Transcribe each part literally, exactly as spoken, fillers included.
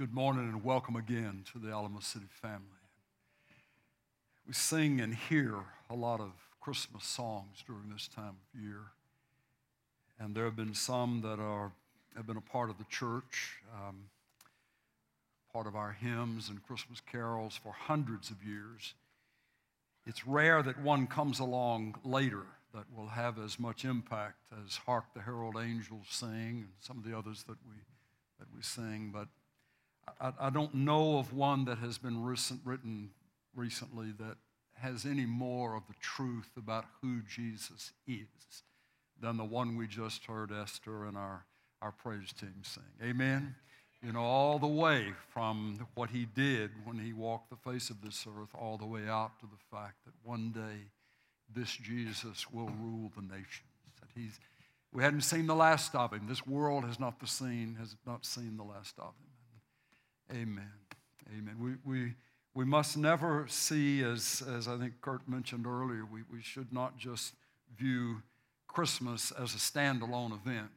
Good morning and welcome again to the Alamo City family. We sing and hear a lot of Christmas songs during this time of year. And there have been some that are have been a part of the church, um, part of our hymns and Christmas carols for hundreds of years. It's rare that one comes along later that will have as much impact as Hark the Herald Angels Sing and some of the others that we that we sing. But I, I don't know of one that has been recent, written recently that has any more of the truth about who Jesus is than the one we just heard Esther and our, our praise team sing. Amen? You know, all the way from what he did when he walked the face of this earth all the way out to the fact that one day this Jesus will rule the nations. That he's, we hadn't seen the last of him. This world has not, the seen, has not seen the last of him. Amen. Amen. We we we must never see, as, as I think Kurt mentioned earlier, we, we should not just view Christmas as a standalone event.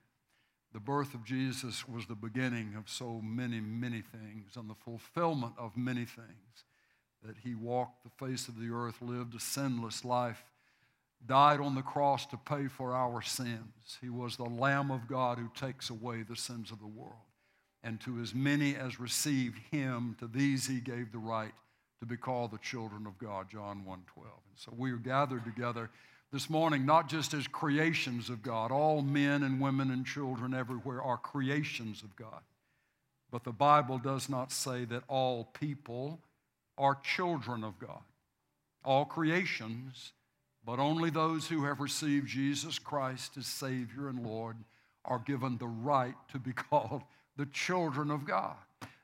The birth of Jesus was the beginning of so many, many things and the fulfillment of many things. That he walked the face of the earth, lived a sinless life, died on the cross to pay for our sins. He was the Lamb of God who takes away the sins of the world. And to as many as received him, to these he gave the right to be called the children of God, John one twelve. And so we are gathered together this morning, not just as creations of God. All men and women and children everywhere are creations of God. But the Bible does not say that all people are children of God. All creations, but only those who have received Jesus Christ as Savior and Lord are given the right to be called the children of God.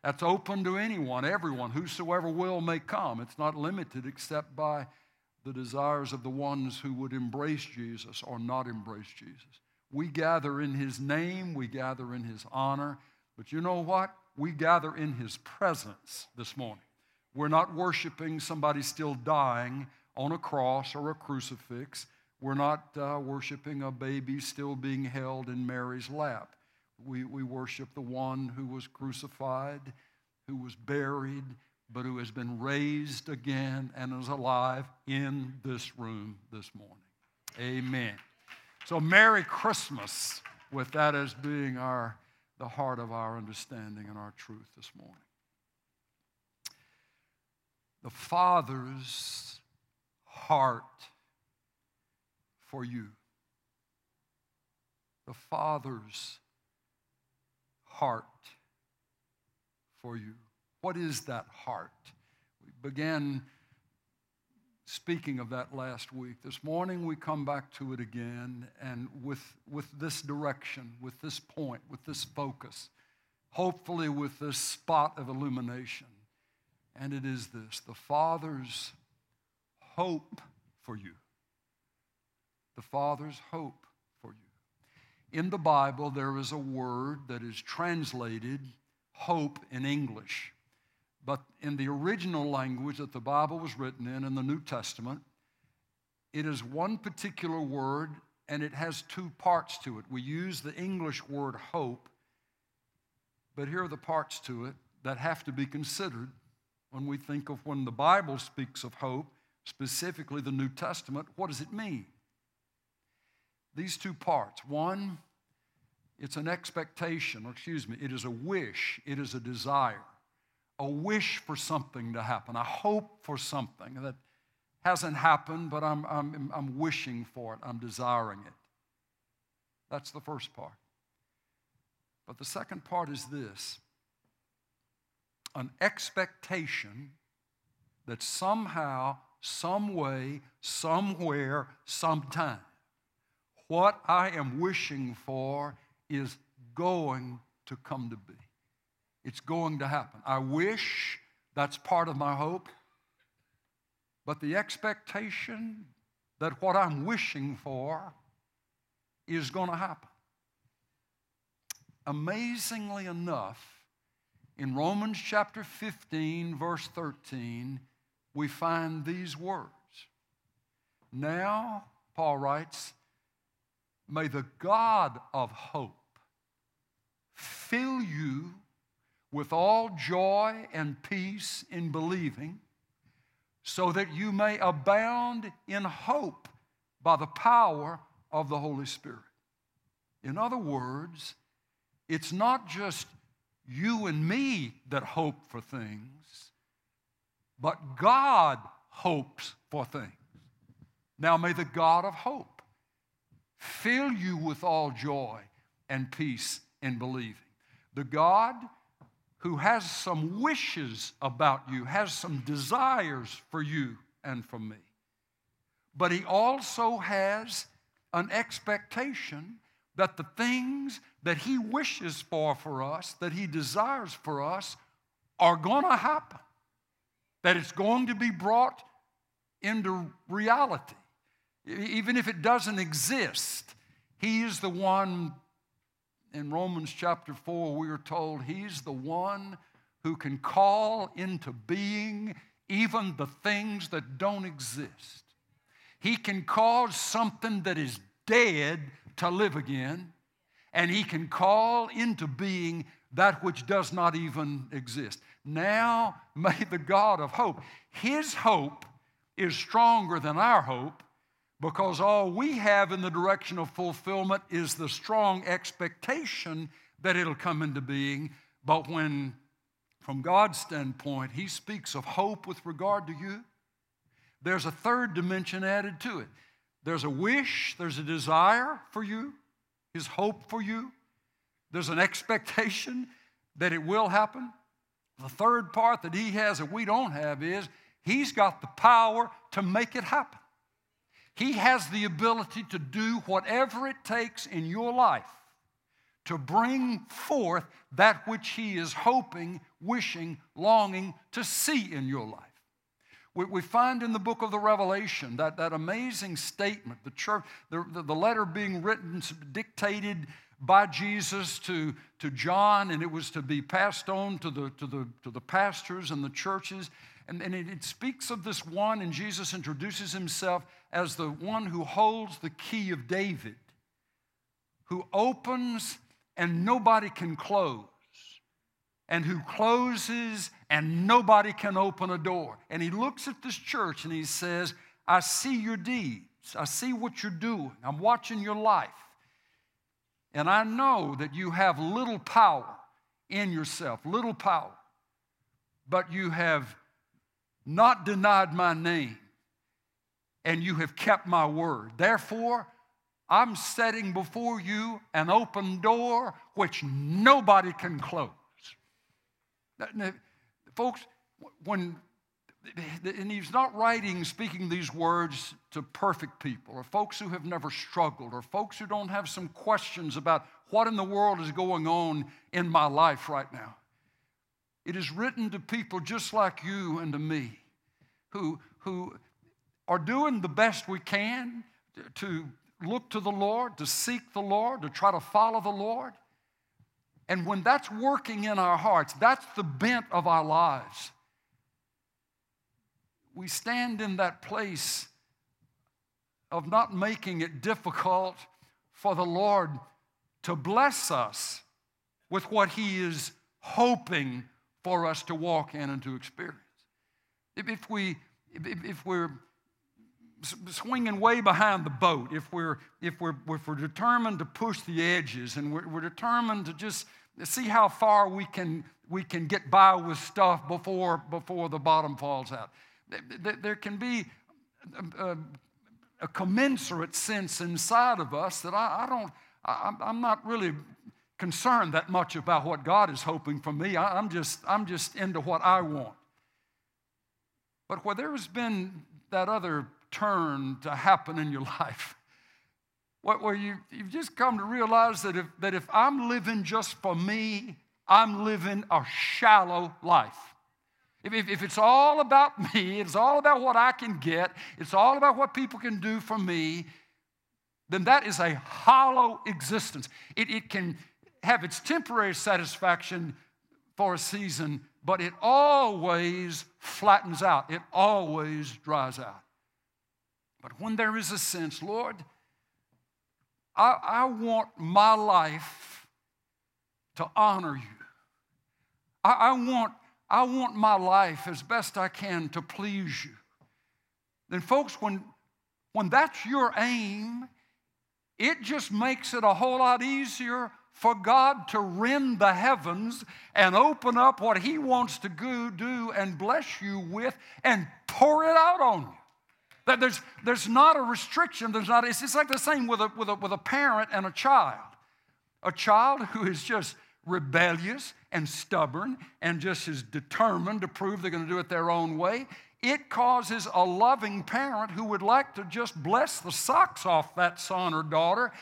That's open to anyone, everyone, whosoever will may come. It's not limited except by the desires of the ones who would embrace Jesus or not embrace Jesus. We gather in his name, we gather in his honor, but you know what? We gather in his presence this morning. We're not worshiping somebody still dying on a cross or a crucifix. We're not uh, worshiping a baby still being held in Mary's lap. We, we worship the one who was crucified, who was buried, but who has been raised again and is alive in this room this morning. Amen. So Merry Christmas, with that as being our the heart of our understanding and our truth this morning. The Father's heart for you. The Father's heart for you. What is that heart? We began speaking of that last week. This morning we come back to it again, and with, with this direction, with this point, with this focus, hopefully with this spot of illumination. And it is this, the Father's hope for you. The Father's hope for you. In the Bible, there is a word that is translated hope in English. But in the original language that the Bible was written in, in the New Testament, it is one particular word, and it has two parts to it. We use the English word hope, but here are the parts to it that have to be considered. When we think of when the Bible speaks of hope, specifically the New Testament, what does it mean? These two parts. One, it's an expectation, or excuse me, it is a wish, it is a desire, a wish for something to happen, a hope for something that hasn't happened, but I'm, I'm, I'm wishing for it, I'm desiring it. That's the first part. But the second part is this. An expectation that somehow, some way, somewhere, sometime, what I am wishing for is going to come to be. It's going to happen. I wish, that's part of my hope, but the expectation that what I'm wishing for is going to happen. Amazingly enough, in Romans chapter fifteen, verse thirteen, we find these words. Now, Paul writes, may the God of hope fill you with all joy and peace in believing, so that you may abound in hope by the power of the Holy Spirit. In other words, it's not just you and me that hope for things, but God hopes for things. Now may the God of hope fill you with all joy and peace in believing. The God who has some wishes about you, has some desires for you and for me. But he also has an expectation that the things that he wishes for for us, that he desires for us, are going to happen. That it's going to be brought into reality. Even if it doesn't exist, he is the one. In Romans chapter four, we are told he's the one who can call into being even the things that don't exist. He can cause something that is dead to live again, and he can call into being that which does not even exist. Now may the God of hope, his hope is stronger than our hope, because all we have in the direction of fulfillment is the strong expectation that it'll come into being. But when, from God's standpoint, he speaks of hope with regard to you, there's a third dimension added to it. There's a wish, there's a desire for you, his hope for you. There's an expectation that it will happen. The third part that he has that we don't have is he's got the power to make it happen. He has the ability to do whatever it takes in your life to bring forth that which he is hoping, wishing, longing to see in your life. We, we find in the book of the Revelation that, that amazing statement, the church, the, the, the letter being written, dictated by Jesus to, to John, and it was to be passed on to the, to the, to the pastors and the churches. And, and it, it speaks of this one, and Jesus introduces himself as the one who holds the key of David, who opens and nobody can close, and who closes and nobody can open a door. And he looks at this church and he says, I see your deeds. I see what you're doing. I'm watching your life. And I know that you have little power in yourself, little power, but you have not denied my name, and you have kept my word. Therefore, I'm setting before you an open door which nobody can close. Now, now, folks, when, and he's not writing, speaking these words to perfect people or folks who have never struggled or folks who don't have some questions about what in the world is going on in my life right now. It is written to people just like you and to me who, who are doing the best we can to look to the Lord, to seek the Lord, to try to follow the Lord. And when that's working in our hearts, that's the bent of our lives. We stand in that place of not making it difficult for the Lord to bless us with what he is hoping for us to walk in and to experience. If, we, if we're swinging way behind the boat, if we're, if we're, if we're determined to push the edges and we're, we're determined to just see how far we can, we can get by with stuff before, before the bottom falls out, there can be a, a, a commensurate sense inside of us that I, I don't, I, I'm not really concerned that much about what God is hoping for me. I, I'm just, I'm just into what I want. But where there has been that other turn to happen in your life, where you, you've just come to realize that if, that if I'm living just for me, I'm living a shallow life. If, if, if it's all about me, it's all about what I can get, it's all about what people can do for me, then that is a hollow existence. It, it can have its temporary satisfaction for a season, but it always flattens out. It always dries out. But when there is a sense, Lord, I, I want my life to honor you. I, I want I want my life as best I can to please you. Then, folks, when when that's your aim, it just makes it a whole lot easier for God to rend the heavens and open up what He wants to go, do and bless you with and pour it out on you. That there's there's not a restriction. There's not. It's, it's like the same with a with a with a parent and a child. A child who is just rebellious and stubborn and just is determined to prove they're going to do it their own way. It causes a loving parent who would like to just bless the socks off that son or daughter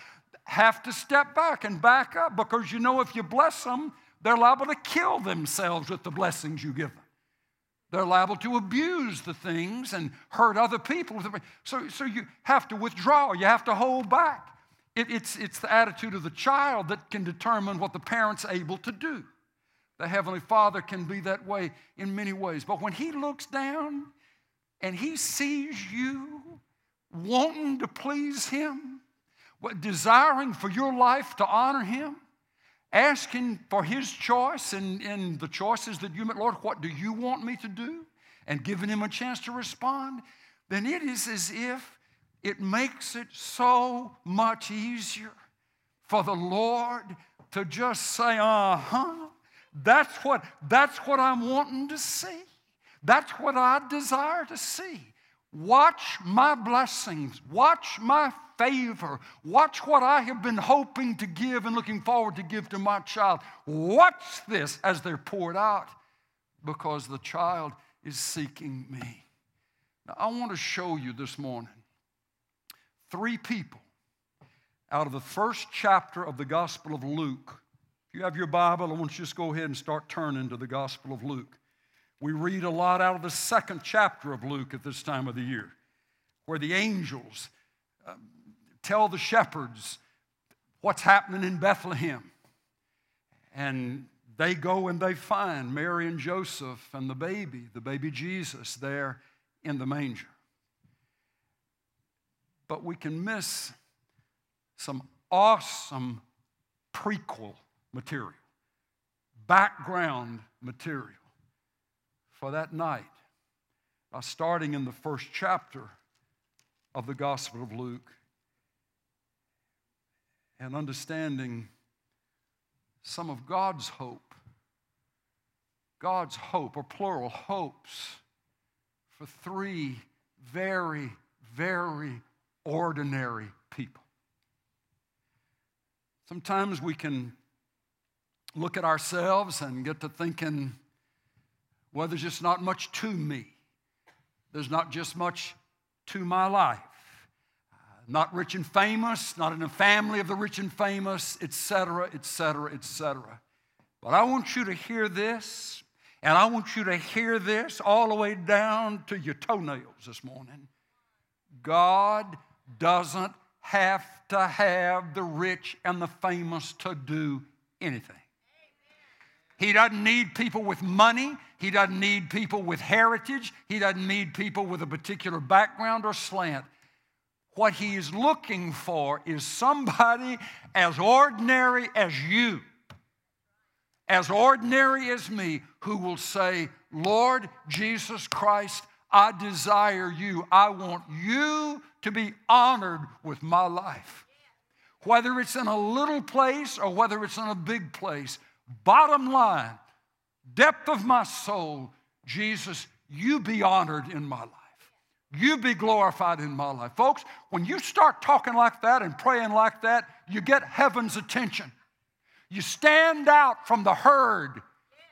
have to step back and back up, because you know if you bless them, they're liable to kill themselves with the blessings you give them. They're liable to abuse the things and hurt other people. So, so you have to withdraw. You have to hold back. It, it's, it's the attitude of the child that can determine what the parent's able to do. The Heavenly Father can be that way in many ways. But when He looks down and He sees you wanting to please Him, desiring for your life to honor Him, asking for His choice and in, in the choices that you make, Lord, what do you want me to do? And giving Him a chance to respond, then it is as if it makes it so much easier for the Lord to just say, uh-huh, that's what, that's what I'm wanting to see. That's what I desire to see. Watch my blessings. Watch my favor. Watch what I have been hoping to give and looking forward to give to my child. Watch this as they're poured out, because the child is seeking me. Now, I want to show you this morning three people out of the first chapter of the Gospel of Luke. If you have your Bible, I want you to just go ahead and start turning to the Gospel of Luke. We read a lot out of the second chapter of Luke at this time of the year, where the angels uh, tell the shepherds what's happening in Bethlehem. And they go and they find Mary and Joseph and the baby, the baby Jesus, there in the manger. But we can miss some awesome prequel material, background material for that night, uh, starting in the first chapter of the Gospel of Luke, and understanding some of God's hope, God's hope, or plural hopes, for three very, very ordinary people. Sometimes we can look at ourselves and get to thinking, well, there's just not much to me. There's not just much to my life. Uh, not rich and famous, not in a family of the rich and famous, et cetera, et cetera, et cetera. But I want you to hear this, and I want you to hear this all the way down to your toenails this morning. God doesn't have to have the rich and the famous to do anything. He doesn't need people with money. He doesn't need people with heritage. He doesn't need people with a particular background or slant. What He is looking for is somebody as ordinary as you, as ordinary as me, who will say, Lord Jesus Christ, I desire you. I want you to be honored with my life. Whether it's in a little place or whether it's in a big place, bottom line, depth of my soul, Jesus, you be honored in my life. You be glorified in my life. Folks, when you start talking like that and praying like that, you get heaven's attention. You stand out from the herd.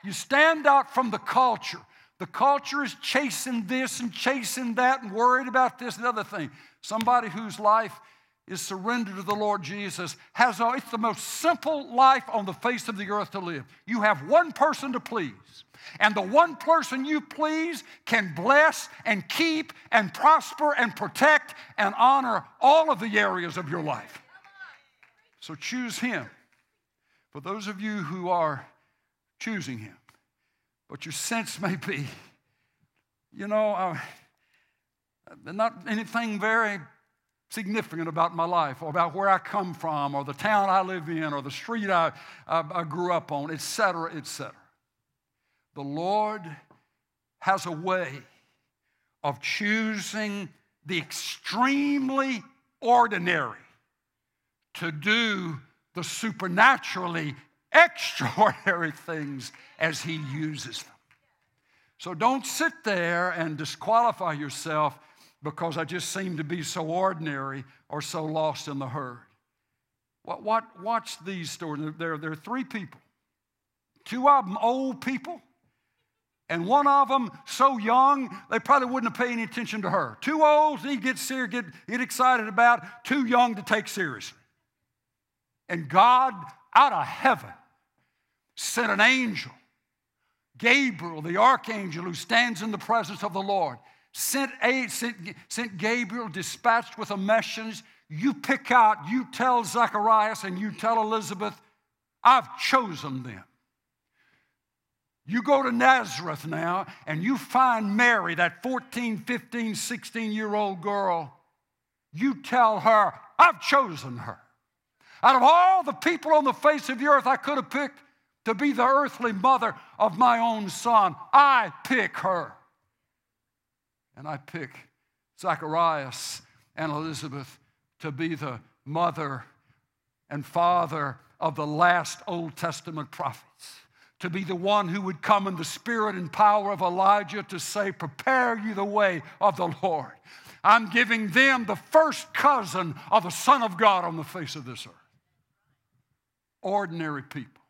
You stand out from the culture. The culture is chasing this and chasing that and worried about this and other thing. Somebody whose life is surrendered to the Lord Jesus has a, it's the most simple life on the face of the earth to live. You have one person to please, and the one person you please can bless and keep and prosper and protect and honor all of the areas of your life. So choose Him. For those of you who are choosing Him, but your sense may be, you know, I, not anything very significant about my life or about where I come from or the town I live in or the street I, I, I grew up on, et cetera, et cetera. The Lord has a way of choosing the extremely ordinary to do the supernaturally extraordinary things as he uses them. So don't sit there and disqualify yourself because I just seem to be so ordinary or so lost in the herd. What, what, watch these stories. There, there are three people. Two of them old people, and one of them so young they probably wouldn't pay any attention to her. Too old, he gets serious, get, get excited about. Too young to take seriously. And God, out of heaven, sent an angel, Gabriel, the archangel who stands in the presence of the Lord, sent, a, sent, sent Gabriel, dispatched with a message. You pick out, you tell Zacharias and you tell Elizabeth, I've chosen them. You go to Nazareth now and you find Mary, that fourteen, fifteen, sixteen-year-old girl. You tell her, I've chosen her. Out of all the people on the face of the earth I could have picked to be the earthly mother of my own son, I pick her. And I pick Zacharias and Elizabeth to be the mother and father of the last Old Testament prophets, to be the one who would come in the spirit and power of Elijah to say, prepare you the way of the Lord. I'm giving them the first cousin of the Son of God on the face of this earth. Ordinary people.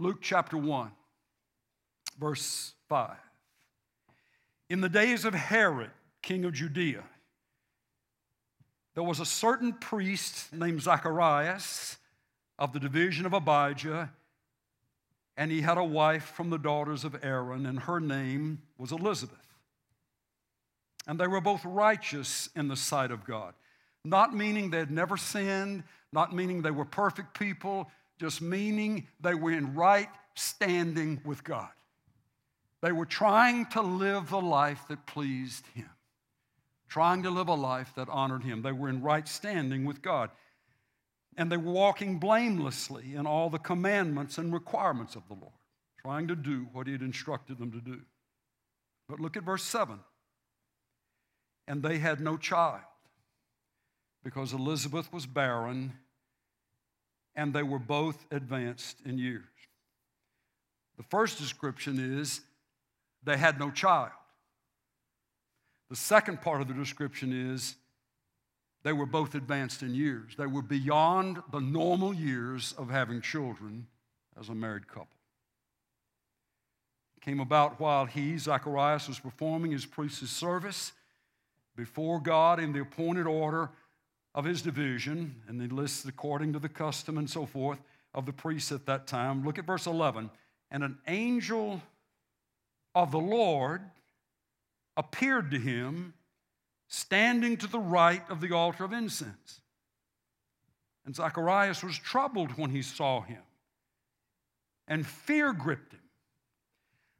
Luke chapter one, verse five. In the days of Herod, king of Judea, there was a certain priest named Zacharias of the division of Abijah, and he had a wife from the daughters of Aaron, and her name was Elizabeth. And they were both righteous in the sight of God. Not meaning they had never sinned, not meaning they were perfect people, just meaning they were in right standing with God. They were trying to live the life that pleased him, trying to live a life that honored him. They were in right standing with God. And they were walking blamelessly in all the commandments and requirements of the Lord, trying to do what he had instructed them to do. But look at verse seven. And they had no child because Elizabeth was barren and they were both advanced in years. The first description is they had no child. The second part of the description is they were both advanced in years. They were beyond the normal years of having children as a married couple. It came about while he, Zacharias, was performing his priest's service before God in the appointed order of his division, and he lists according to the custom and so forth of the priests at that time. Look at verse eleven. And an angel of the Lord appeared to him, standing to the right of the altar of incense. And Zacharias was troubled when he saw him, and fear gripped him.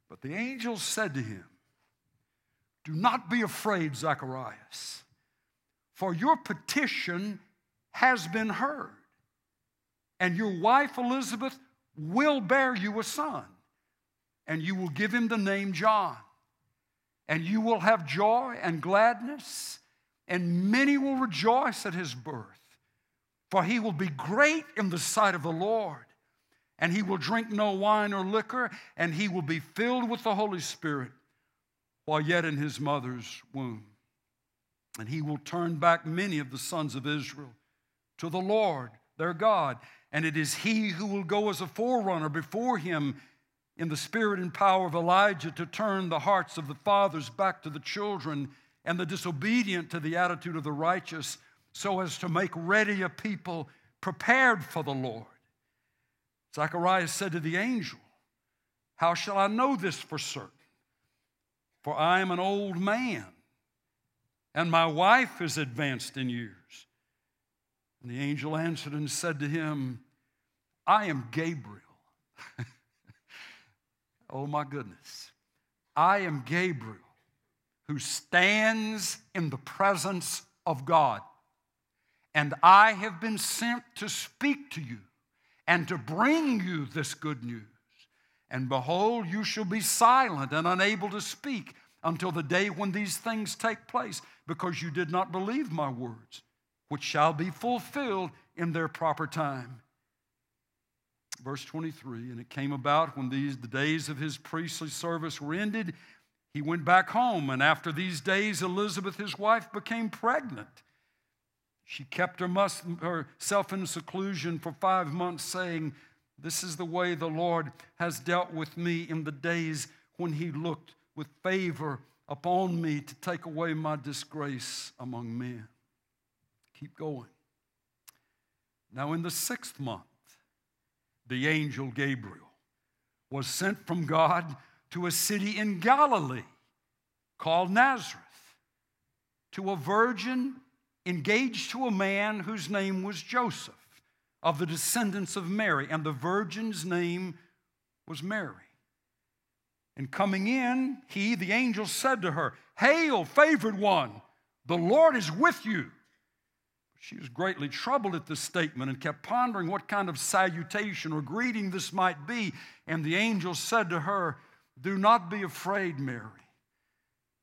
But the angel said to him, do not be afraid, Zacharias, for your petition has been heard, and your wife Elizabeth will bear you a son, and you will give him the name John, and you will have joy and gladness, and many will rejoice at his birth, for he will be great in the sight of the Lord, and he will drink no wine or liquor, and he will be filled with the Holy Spirit while yet in his mother's womb. And he will turn back many of the sons of Israel to the Lord, their God. And it is he who will go as a forerunner before him in the spirit and power of Elijah to turn the hearts of the fathers back to the children and the disobedient to the attitude of the righteous, so as to make ready a people prepared for the Lord. Zacharias said to the angel, how shall I know this for certain? For I am an old man, and my wife is advanced in years. And the angel answered and said to him, I am Gabriel. Oh, my goodness. I am Gabriel, who stands in the presence of God. And I have been sent to speak to you and to bring you this good news. And behold, you shall be silent and unable to speak until the day when these things take place, because you did not believe my words, which shall be fulfilled in their proper time. Verse twenty-three, and it came about when these the days of his priestly service were ended, he went back home, and after these days Elizabeth, his wife, became pregnant. She kept her mus- herself in seclusion for five months, saying, this is the way the Lord has dealt with me in the days when he looked with favor upon me to take away my disgrace among men. Keep going. Now in the sixth month, the angel Gabriel was sent from God to a city in Galilee called Nazareth, to a virgin engaged to a man whose name was Joseph, of the descendants of Mary, and the virgin's name was Mary. And coming in, he, the angel, said to her, hail, favored one, the Lord is with you. She was greatly troubled at this statement and kept pondering what kind of salutation or greeting this might be. And the angel said to her, do not be afraid, Mary,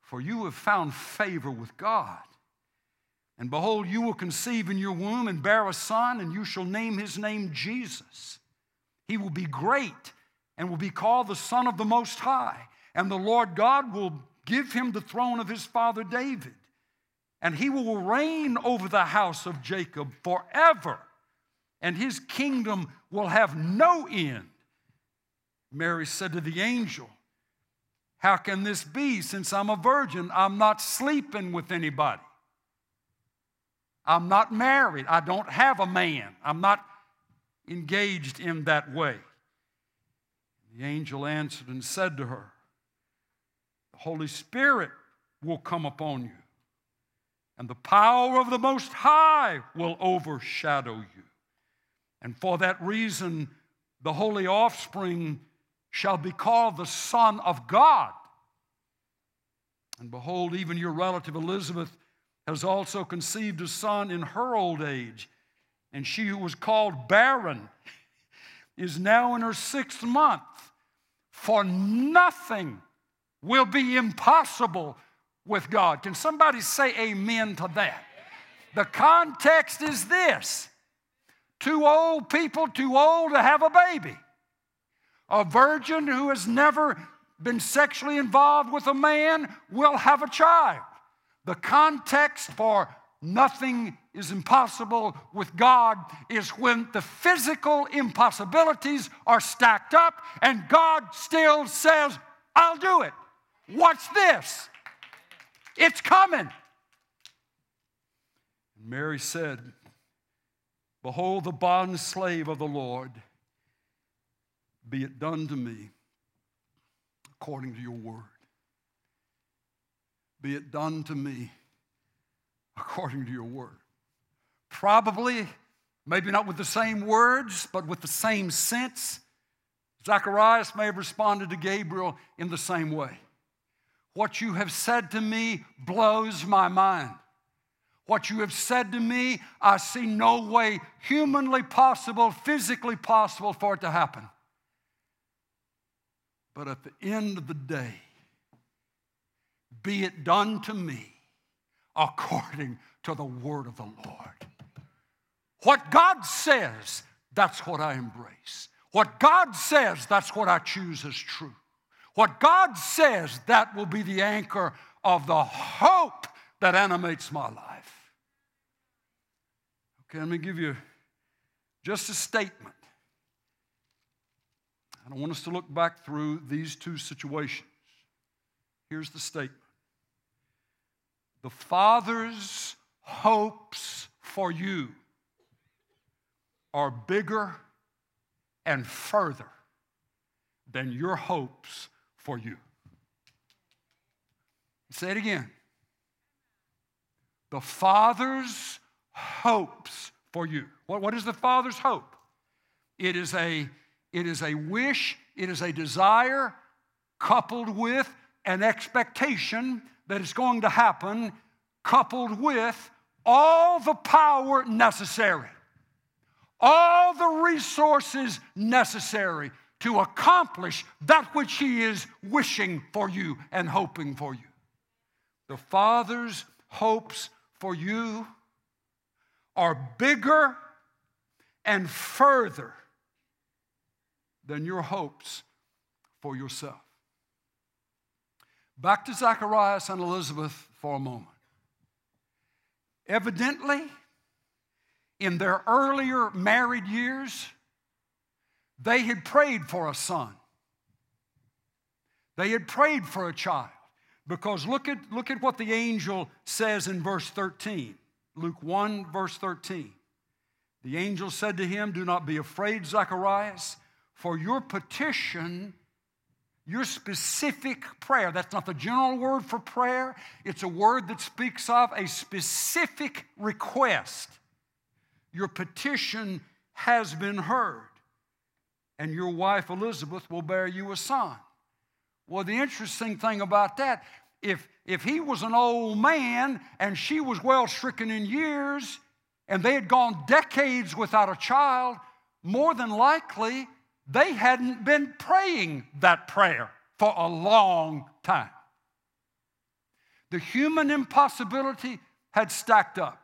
for you have found favor with God. And behold, you will conceive in your womb and bear a son, and you shall name his name Jesus. He will be great and will be called the Son of the Most High. And the Lord God will give him the throne of his father David. And he will reign over the house of Jacob forever, and his kingdom will have no end. Mary said to the angel, how can this be? Since I'm a virgin, I'm not sleeping with anybody. I'm not married. I don't have a man. I'm not engaged in that way. The angel answered and said to her, the Holy Spirit will come upon you, and the power of the Most High will overshadow you. And for that reason, the holy offspring shall be called the Son of God. And behold, even your relative Elizabeth has also conceived a son in her old age, and she who was called barren is now in her sixth month, for nothing will be impossible with God. Can somebody say amen to that? The context is this. Two old people, too old to have a baby. A virgin who has never been sexually involved with a man will have a child. The context for nothing is impossible with God is when the physical impossibilities are stacked up and God still says, I'll do it. What's this? It's coming. Mary said, behold, the bond slave of the Lord, be it done to me according to your word. Be it done to me according to your word. Probably, maybe not with the same words, but with the same sense, Zacharias may have responded to Gabriel in the same way. What you have said to me blows my mind. What you have said to me, I see no way humanly possible, physically possible for it to happen. But at the end of the day, be it done to me according to the word of the Lord. What God says, that's what I embrace. What God says, that's what I choose as true. What God says, that will be the anchor of the hope that animates my life. Okay, let me give you just a statement. I don't want us to look back through these two situations. Here's the statement. The Father's hopes for you are bigger and further than your hopes for you. Say it again. The Father's hopes for you. What, what is the Father's hope? It is a, it is a wish, it is a desire coupled with an expectation that it's going to happen, coupled with all the power necessary, all the resources necessary to accomplish that which he is wishing for you and hoping for you. The Father's hopes for you are bigger and further than your hopes for yourself. Back to Zacharias and Elizabeth for a moment. Evidently, in their earlier married years, they had prayed for a son. They had prayed for a child. Because look at, look at what the angel says in verse thirteen. Luke one, verse thirteen. The angel said to him, "Do not be afraid, Zacharias, for your petition, your specific prayer," that's not the general word for prayer, it's a word that speaks of a specific request. "Your petition has been heard, and your wife Elizabeth will bear you a son." Well, the interesting thing about that, if, if he was an old man and she was well stricken in years and they had gone decades without a child, more than likely they hadn't been praying that prayer for a long time. The human impossibility had stacked up.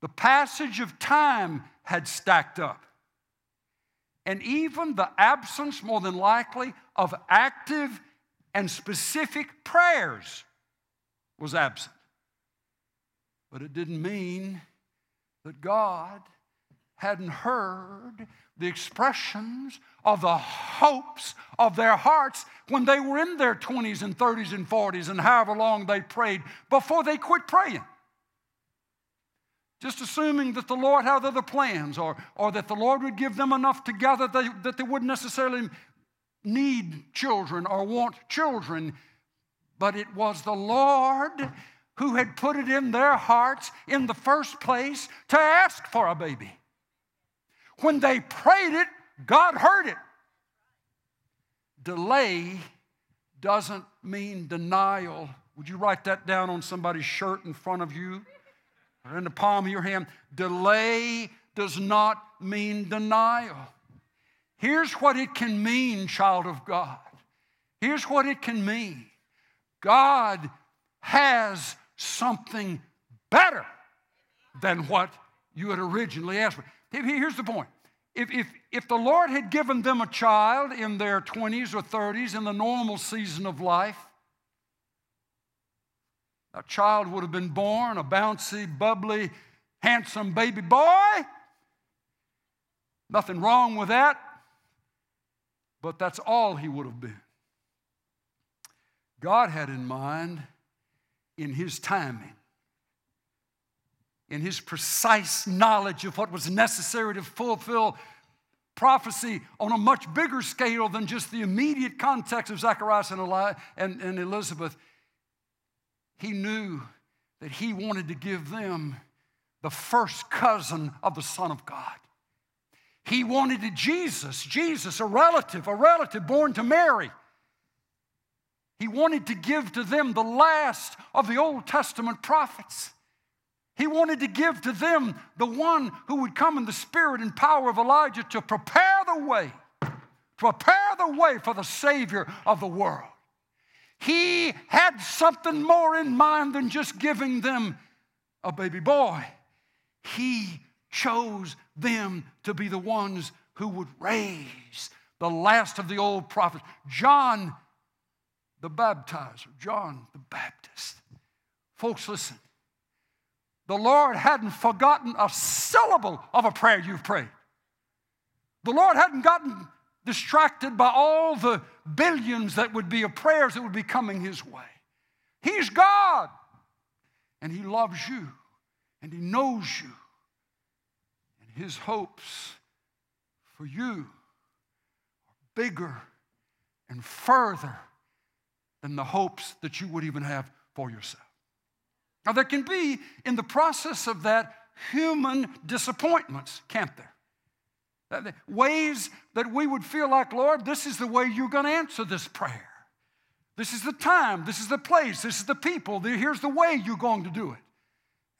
The passage of time had stacked up. And even the absence, more than likely, of active and specific prayers was absent. But it didn't mean that God hadn't heard the expressions of the hopes of their hearts when they were in their twenties and thirties and forties and however long they prayed before they quit praying. Just assuming that the Lord had other plans, or, or that the Lord would give them enough together that, that they wouldn't necessarily need children or want children. But it was the Lord who had put it in their hearts in the first place to ask for a baby. When they prayed it, God heard it. Delay doesn't mean denial. Would you write that down on somebody's shirt in front of you? Or in the palm of your hand? Delay does not mean denial. Here's what it can mean, child of God. Here's what it can mean. God has something better than what you had originally asked for. Here's the point. If, if, if the Lord had given them a child in their twenties or thirties in the normal season of life, that child would have been born a bouncy, bubbly, handsome baby boy. Nothing wrong with that, but that's all he would have been. God had in mind, in his timing, in his precise knowledge of what was necessary to fulfill prophecy on a much bigger scale than just the immediate context of Zacharias and, Eli- and, and Elizabeth, he knew that he wanted to give them the first cousin of the Son of God. He wanted to Jesus, Jesus, a relative, a relative born to Mary. He wanted to give to them the last of the Old Testament prophets. He wanted to give to them the one who would come in the spirit and power of Elijah to prepare the way, prepare the way for the Savior of the world. He had something more in mind than just giving them a baby boy. He chose them to be the ones who would raise the last of the old prophets. John the Baptizer, John the Baptist. Folks, listen. The Lord hadn't forgotten a syllable of a prayer you've prayed. The Lord hadn't gotten distracted by all the billions that would be of prayers that would be coming his way. He's God, and he loves you, and he knows you, and his hopes for you are bigger and further than the hopes that you would even have for yourself. Now, there can be, in the process of that, human disappointments, can't there? Ways that we would feel like, Lord, this is the way you're going to answer this prayer. This is the time. This is the place. This is the people. Here's the way you're going to do it.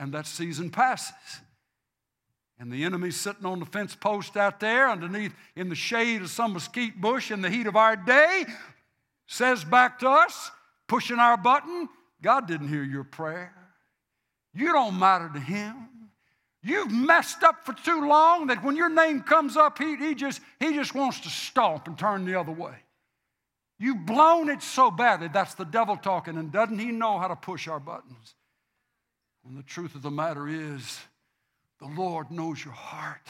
And that season passes. And the enemy's sitting on the fence post out there underneath in the shade of some mesquite bush in the heat of our day, says back to us, pushing our button, God didn't hear your prayer. You don't matter to him. You've messed up for too long that when your name comes up, he, he, just, he just wants to stomp and turn the other way. You've blown it so badly. That's the devil talking, and doesn't he know how to push our buttons? And the truth of the matter is, the Lord knows your heart.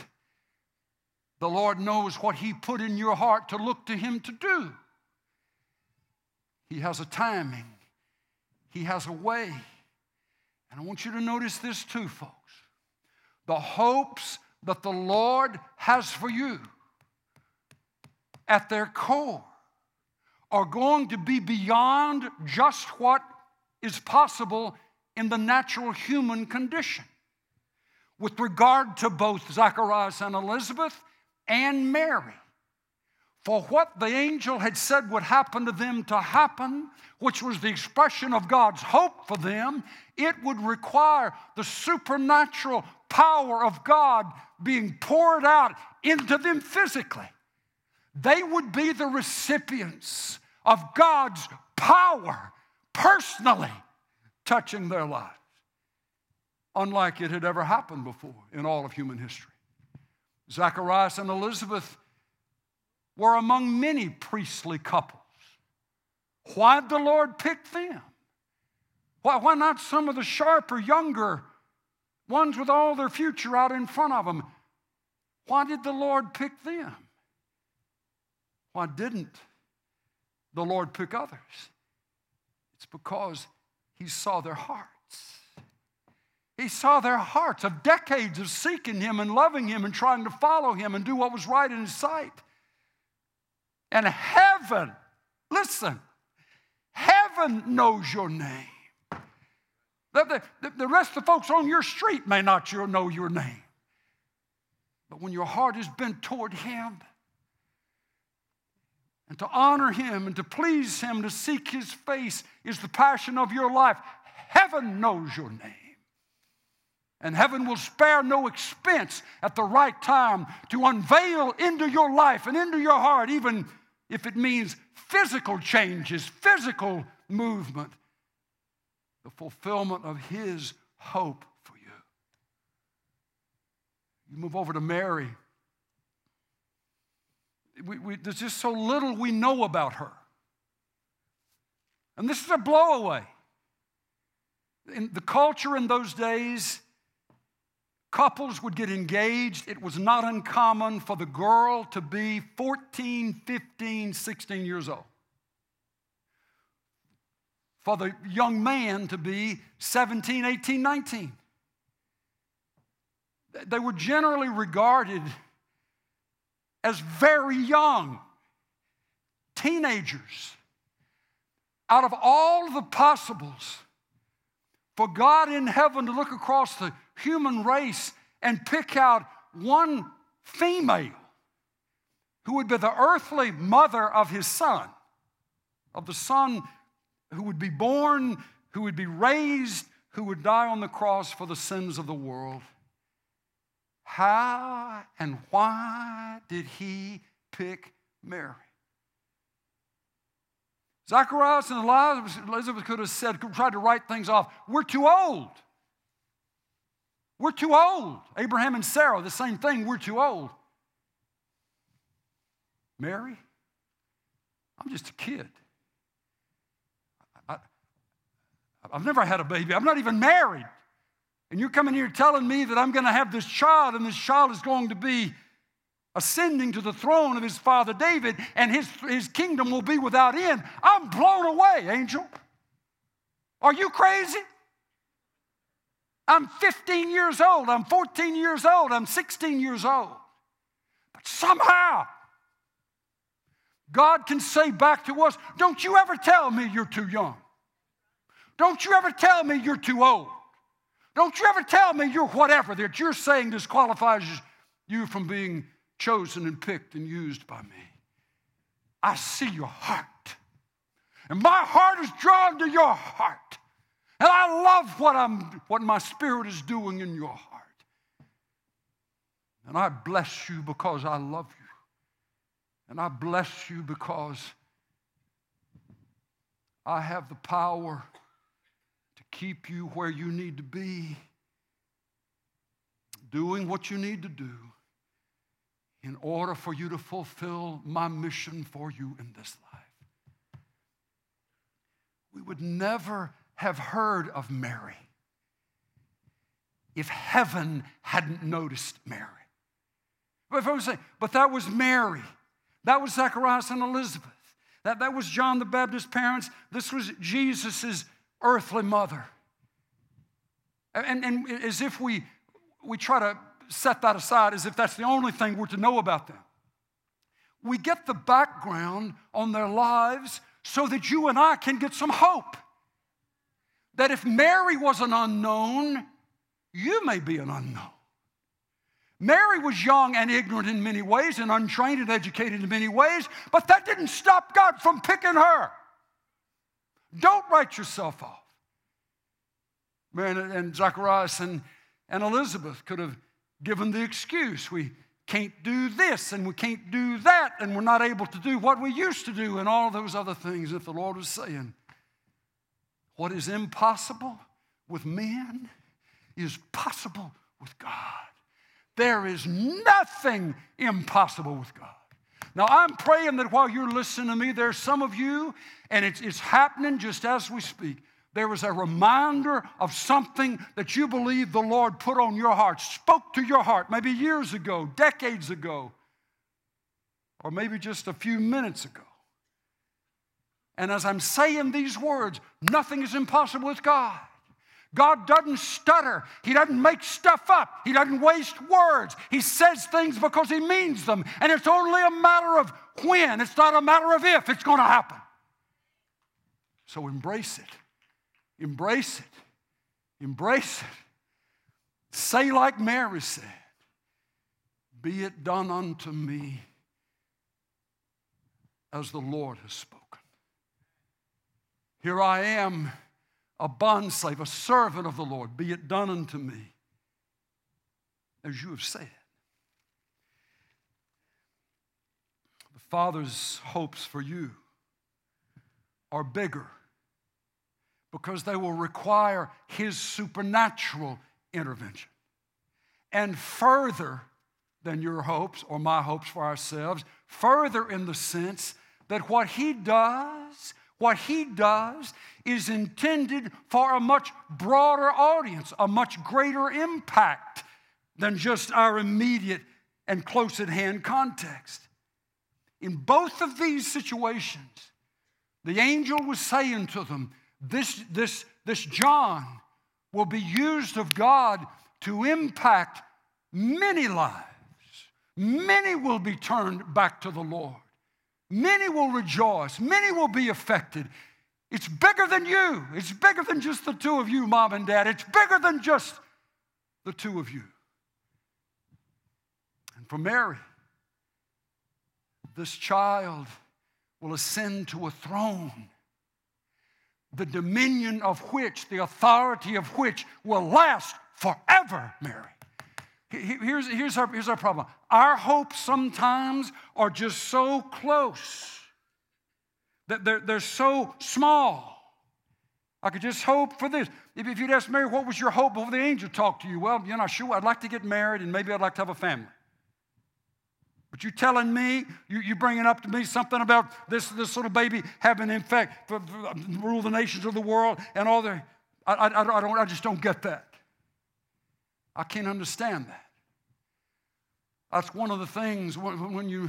The Lord knows what he put in your heart to look to him to do. He has a timing. He has a way. And I want you to notice this too, folks. The hopes that the Lord has for you at their core are going to be beyond just what is possible in the natural human condition. With regard to both Zacharias and Elizabeth and Mary. For what the angel had said would happen to them to happen, which was the expression of God's hope for them, it would require the supernatural power of God being poured out into them physically. They would be the recipients of God's power personally touching their lives. Unlike it had ever happened before in all of human history. Zacharias and Elizabeth were among many priestly couples. Why did the Lord pick them? Why, why not some of the sharper, younger ones with all their future out in front of them? Why did the Lord pick them? Why didn't the Lord pick others? It's because he saw their heart. He saw their hearts of decades of seeking him and loving him and trying to follow him and do what was right in his sight. And heaven, listen, heaven knows your name. The, the, the rest of the folks on your street may not know your name. But when your heart is bent toward him and to honor him and to please him, to seek his face is the passion of your life. Heaven knows your name. And heaven will spare no expense at the right time to unveil into your life and into your heart, even if it means physical changes, physical movement, the fulfillment of his hope for you. You move over to Mary. We, we, there's just so little we know about her. And this is a blow away. In the culture in those days, couples would get engaged. It was not uncommon for the girl to be fourteen, fifteen, sixteen years old. For the young man to be seventeen, eighteen, nineteen. They were generally regarded as very young teenagers. Out of all the possibles for God in heaven to look across the human race and pick out one female who would be the earthly mother of his son, of the son who would be born, who would be raised, who would die on the cross for the sins of the world. How and why did he pick Mary? Zacharias and Elizabeth could have said, tried to write things off. We're too old. We're too old. Abraham and Sarah, the same thing. We're too old. Mary, I'm just a kid. I, I, I've never had a baby. I'm not even married. And you're coming here telling me that I'm going to have this child, and this child is going to be ascending to the throne of his father David, and his, his kingdom will be without end. I'm blown away, angel. Are you crazy? I'm fifteen years old, I'm fourteen years old, I'm sixteen years old. But somehow, God can say back to us, don't you ever tell me you're too young. Don't you ever tell me you're too old. Don't you ever tell me you're whatever that you're saying disqualifies you from being chosen and picked and used by me. I see your heart. And my heart is drawn to your heart. And I love what I'm, what my spirit is doing in your heart. And I bless you because I love you. And I bless you because I have the power to keep you where you need to be, doing what you need to do in order for you to fulfill my mission for you in this life. We would never have heard of Mary if heaven hadn't noticed Mary. But if I was saying, but that was Mary. That was Zacharias and Elizabeth. That, that was John the Baptist's parents. This was Jesus' earthly mother. And, and, and as if we, we try to set that aside as if that's the only thing we're to know about them. We get the background on their lives so that you and I can get some hope. That if Mary was an unknown, you may be an unknown. Mary was young and ignorant in many ways and untrained and educated in many ways, but that didn't stop God from picking her. Don't write yourself off. Mary and Zacharias and, and Elizabeth could have given the excuse, we can't do this and we can't do that and we're not able to do what we used to do and all those other things that the Lord was saying. What is impossible with men is possible with God. There is nothing impossible with God. Now, I'm praying that while you're listening to me, there's some of you, and it's, it's happening just as we speak. There is a reminder of something that you believe the Lord put on your heart, spoke to your heart maybe years ago, decades ago, or maybe just a few minutes ago. And as I'm saying these words, nothing is impossible with God. God doesn't stutter. He doesn't make stuff up. He doesn't waste words. He says things because he means them. And it's only a matter of when. It's not a matter of if. It's going to happen. So embrace it. Embrace it. Embrace it. Say like Mary said, be it done unto me as the Lord has spoken. Here I am, a bondslave, a servant of the Lord, be it done unto me as you have said. The Father's hopes for you are bigger because they will require his supernatural intervention and further than your hopes or my hopes for ourselves, further in the sense that what he does What he does is intended for a much broader audience, a much greater impact than just our immediate and close at hand context. In both of these situations, the angel was saying to them, this, this, this John will be used of God to impact many lives. Many will be turned back to the Lord. Many will rejoice. Many will be affected. It's bigger than you. It's bigger than just the two of you, Mom and Dad. It's bigger than just the two of you. And for Mary, this child will ascend to a throne, the dominion of which, the authority of which will last forever, Mary. Here's, here's, our, here's our problem. Our hopes sometimes are just so close that they're, they're so small. I could just hope for this. If, if you'd ask Mary, what was your hope before the angel talked to you? Well, you know, sure, I'd like to get married and maybe I'd like to have a family. But you're telling me, you, you're bringing up to me something about this, this little baby having, in fact, for, for, rule the nations of the world and all the, I, I, I, don't, I just don't get that. I can't understand that. That's one of the things when, when you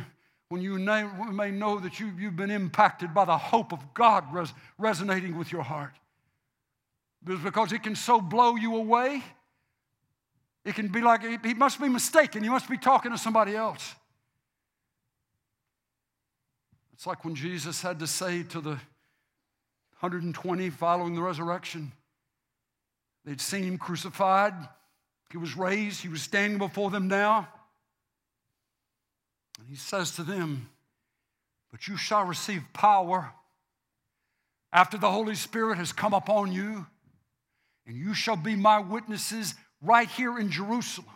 when you may, may know that you, you've been impacted by the hope of God res, resonating with your heart. It's because it can so blow you away. It can be like, he must be mistaken. He must be talking to somebody else. It's like when Jesus had to say to the one hundred twenty following the resurrection, they'd seen him crucified. He was raised. He was standing before them now. And he says to them, but you shall receive power after the Holy Spirit has come upon you, and you shall be my witnesses right here in Jerusalem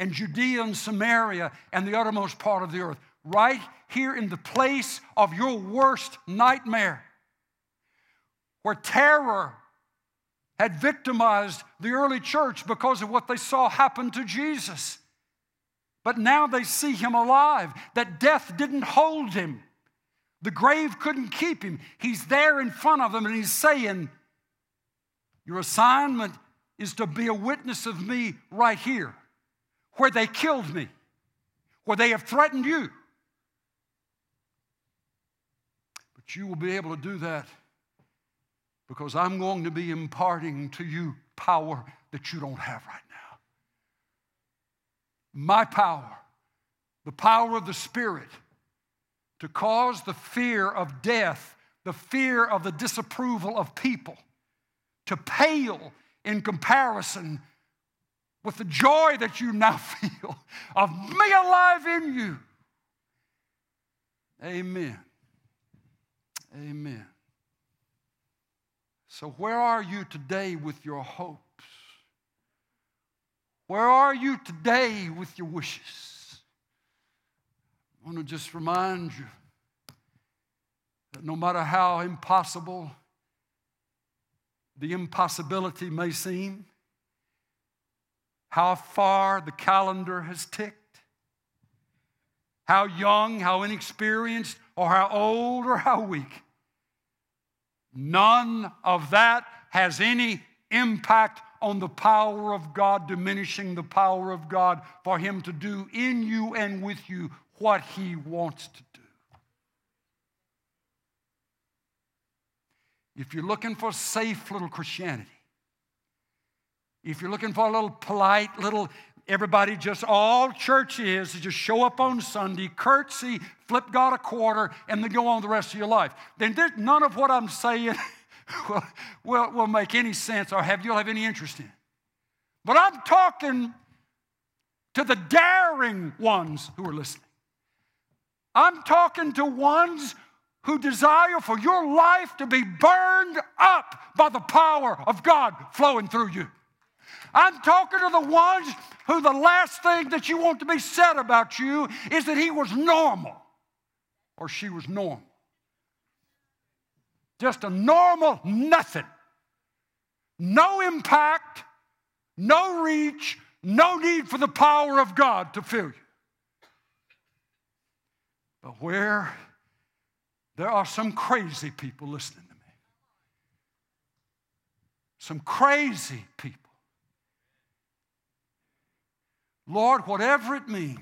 and Judea and Samaria and the uttermost part of the earth. Right here in the place of your worst nightmare, where terror had victimized the early church because of what they saw happen to Jesus. But now they see him alive, that death didn't hold him. The grave couldn't keep him. He's there in front of them, and he's saying, your assignment is to be a witness of me right here, where they killed me, where they have threatened you. But you will be able to do that because I'm going to be imparting to you power that you don't have right now. My power, the power of the Spirit, to cause the fear of death, the fear of the disapproval of people, to pale in comparison with the joy that you now feel of me alive in you. Amen. Amen. So where are you today with your hopes? Where are you today with your wishes? I want to just remind you that no matter how impossible the impossibility may seem, how far the calendar has ticked, how young, how inexperienced, or how old, or how weak, none of that has any impact on the power of God, diminishing the power of God for him to do in you and with you what he wants to do. If you're looking for safe little Christianity, if you're looking for a little polite, little, everybody just, all church is, is just show up on Sunday, curtsy, flip God a quarter, and then go on the rest of your life, then there's none of what I'm saying will, will, will make any sense or have you'll have any interest in. But I'm talking to the daring ones who are listening. I'm talking to ones who desire for your life to be burned up by the power of God flowing through you. I'm talking to the ones who the last thing that you want to be said about you is that he was normal or she was normal. Just a normal nothing. No impact, no reach, no need for the power of God to fill you. But where there are some crazy people listening to me, some crazy people, Lord, whatever it means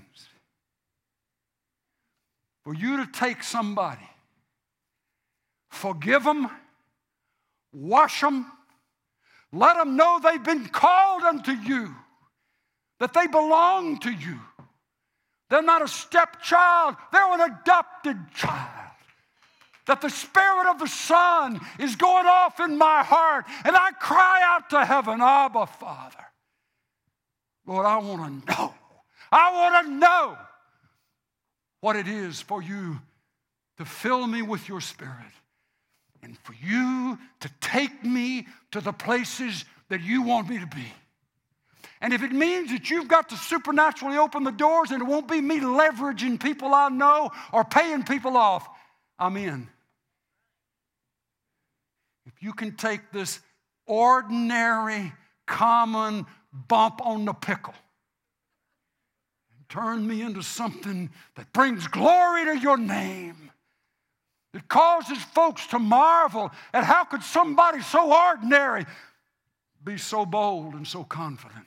for you to take somebody, forgive them, wash them, let them know they've been called unto you, that they belong to you. They're not a stepchild, they're an adopted child. That the Spirit of the Son is going off in my heart, and I cry out to heaven, Abba, Father. Lord, I want to know. I want to know what it is for you to fill me with your Spirit and for you to take me to the places that you want me to be. And if it means that you've got to supernaturally open the doors and it won't be me leveraging people I know or paying people off, I'm in. If you can take this ordinary, common bump on the pickle and turn me into something that brings glory to your name, it causes folks to marvel at how could somebody so ordinary be so bold and so confident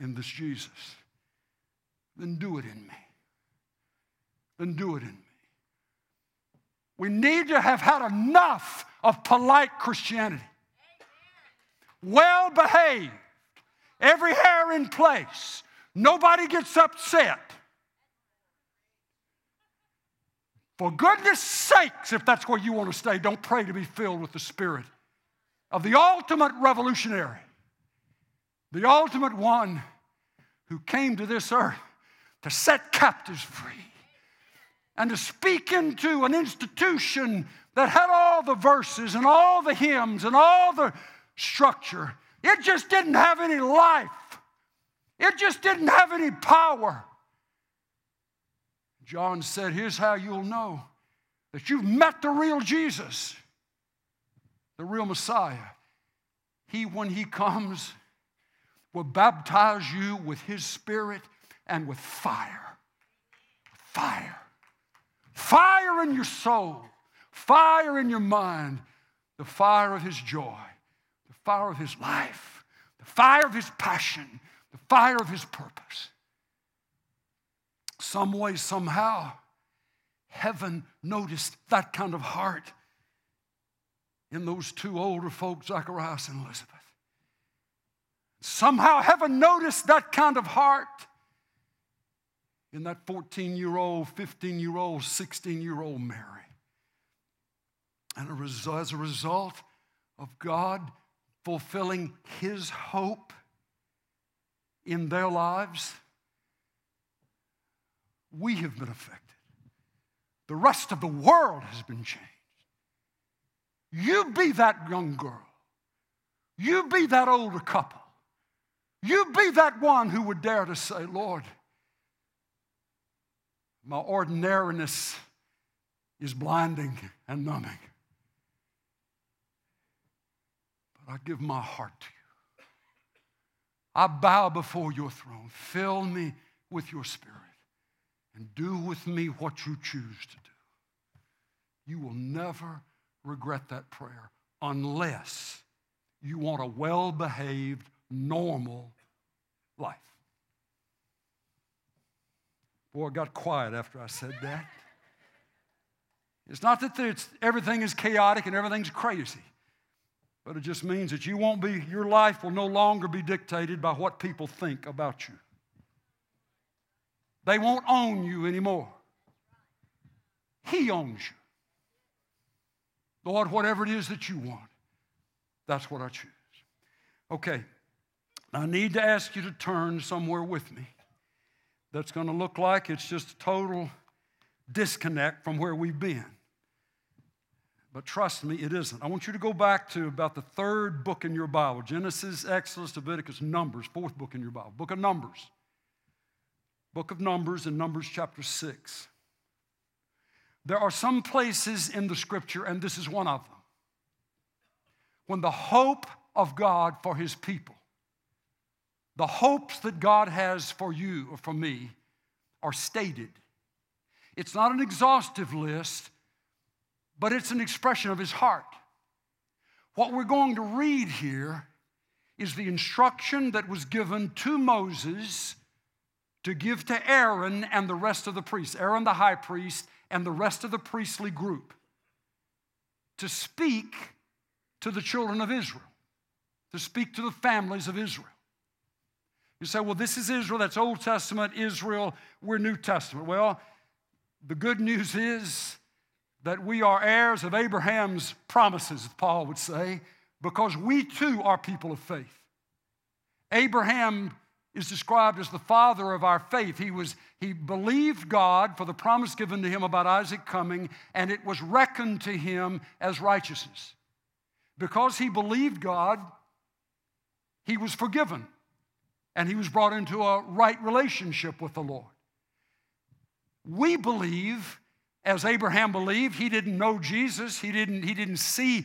in this Jesus. Then do it in me. Then do it in me. We need to have had enough of polite Christianity. Well behaved, every hair in place, nobody gets upset. For goodness sakes, if that's where you want to stay, don't pray to be filled with the Spirit of the ultimate revolutionary, the ultimate one who came to this earth to set captives free and to speak into an institution that had all the verses and all the hymns and all the structure. It just didn't have any life. It just didn't have any power. John said, here's how you'll know that you've met the real Jesus, the real Messiah. He, when he comes, will baptize you with his Spirit and with fire. Fire. Fire in your soul. Fire in your mind. The fire of his joy. The fire of his life. The fire of his passion. The fire of his purpose. Some way, somehow, heaven noticed that kind of heart in those two older folks, Zacharias and Elizabeth. Somehow heaven noticed that kind of heart in that fourteen-year-old, fifteen-year-old, sixteen-year-old Mary. And as a result of God fulfilling his hope in their lives, we have been affected. The rest of the world has been changed. You be that young girl. You be that older couple. You be that one who would dare to say, Lord, my ordinariness is blinding and numbing. But I give my heart to you. I bow before your throne. Fill me with your Spirit. And do with me what you choose to do. You will never regret that prayer unless you want a well-behaved, normal life. Boy, it got quiet after I said that. It's not that it's, everything is chaotic and everything's crazy, but it just means that you won't be, your life will no longer be dictated by what people think about you. They won't own you anymore. He owns you. Lord, whatever it is that you want, that's what I choose. Okay, I need to ask you to turn somewhere with me. That's going to look like it's just a total disconnect from where we've been. But trust me, it isn't. I want you to go back to about the third book in your Bible, Genesis, Exodus, Leviticus, Numbers, fourth book in your Bible, book of Numbers. Book of Numbers and Numbers chapter six. There are some places in the Scripture, and this is one of them, when the hope of God for his people, the hopes that God has for you or for me, are stated. It's not an exhaustive list, but it's an expression of his heart. What we're going to read here is the instruction that was given to Moses to give to Aaron and the rest of the priests, Aaron the high priest and the rest of the priestly group, to speak to the children of Israel, to speak to the families of Israel. You say, well, this is Israel, that's Old Testament, Israel, we're New Testament. Well, the good news is that we are heirs of Abraham's promises, as Paul would say, because we too are people of faith. Abraham is described as the father of our faith. He was he believed God for the promise given to him about Isaac coming, and it was reckoned to him as righteousness. Because he believed God, he was forgiven, and he was brought into a right relationship with the Lord. We believe, as Abraham believed, he didn't know Jesus. He didn't, he didn't see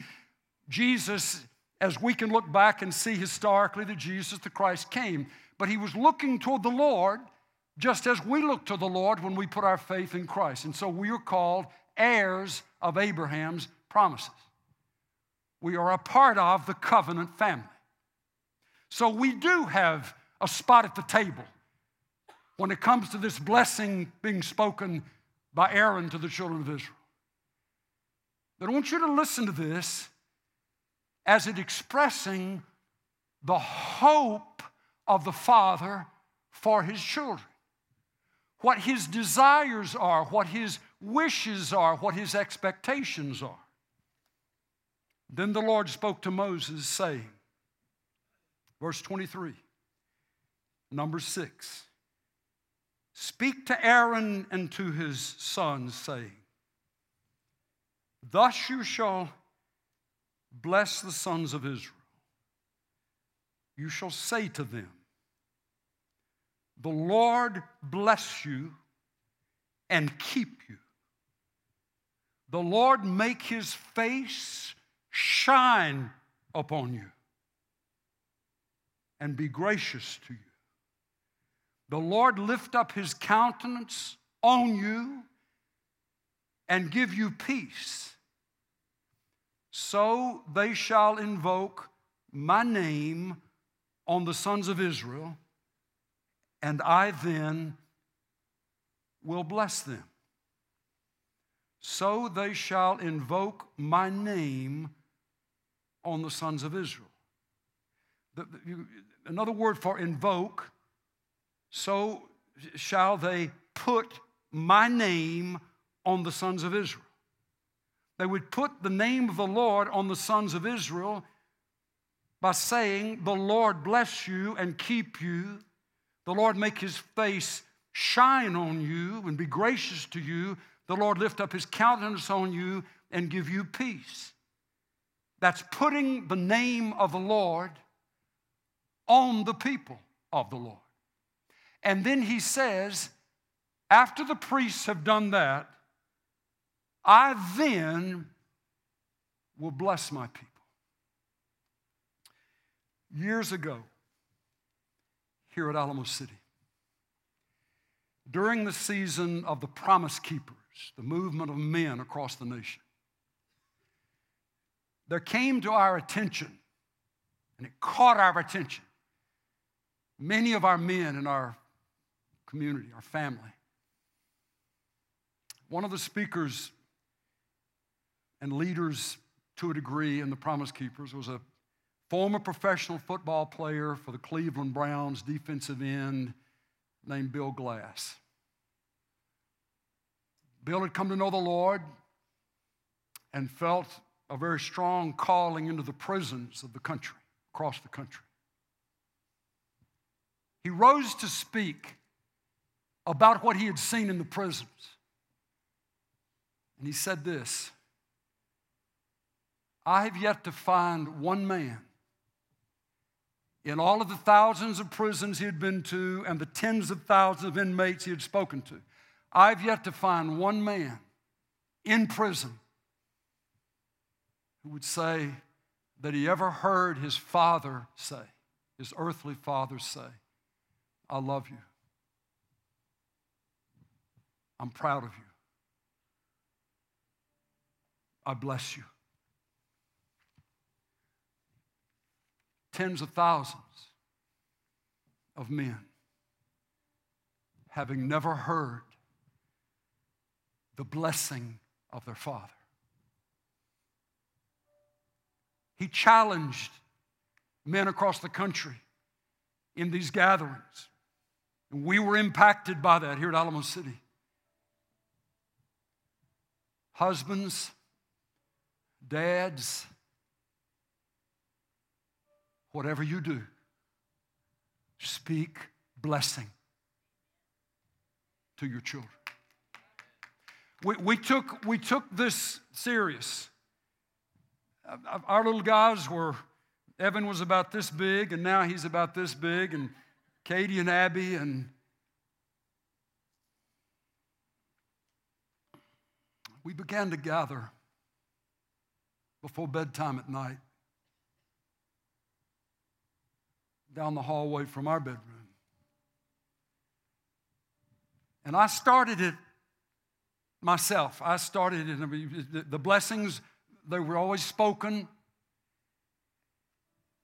Jesus as we can look back and see historically that Jesus the Christ came. But he was looking toward the Lord just as we look to the Lord when we put our faith in Christ. And so we are called heirs of Abraham's promises. We are a part of the covenant family. So we do have a spot at the table when it comes to this blessing being spoken by Aaron to the children of Israel. But I want you to listen to this as it expressing the hope of the Father for his children, what his desires are, what his wishes are, what his expectations are. Then the Lord spoke to Moses, saying, verse twenty-three, number six, speak to Aaron and to his sons, saying, thus you shall bless the sons of Israel. You shall say to them, The Lord bless you and keep you. The Lord make his face shine upon you and be gracious to you. The Lord lift up his countenance on you and give you peace. So they shall invoke my name on the sons of Israel, and I then will bless them. So they shall invoke my name on the sons of Israel. The, the, you, another word for invoke, so shall they put my name on the sons of Israel. They would put the name of the Lord on the sons of Israel by saying, the Lord bless you and keep you. The Lord make his face shine on you and be gracious to you. The Lord lift up his countenance on you and give you peace. That's putting the name of the Lord on the people of the Lord. And then he says, after the priests have done that, I then will bless my people. Years ago, here at Alamo City, during the season of the Promise Keepers, the movement of men across the nation, there came to our attention, and it caught our attention, many of our men in our community, our family. One of the speakers and leaders to a degree in the Promise Keepers was a former professional football player for the Cleveland Browns, defensive end, named Bill Glass. Bill had come to know the Lord and felt a very strong calling into the prisons of the country, across the country. He rose to speak about what he had seen in the prisons. And he said this, I have yet to find one man in all of the thousands of prisons he had been to and the tens of thousands of inmates he had spoken to, I've yet to find one man in prison who would say that he ever heard his father say, his earthly father say, I love you. I'm proud of you. I bless you. Tens of thousands of men having never heard the blessing of their father. He challenged men across the country in these gatherings. And we were impacted by that here at Alamo City. Husbands, dads, whatever you do, speak blessing to your children. We, we, took, we took this serious. Our little guys were, Evan was about this big, and now he's about this big, and Katie and Abby, and we began to gather before bedtime at night, down the hallway from our bedroom. And I started it myself. I started it. I mean, the blessings, they were always spoken,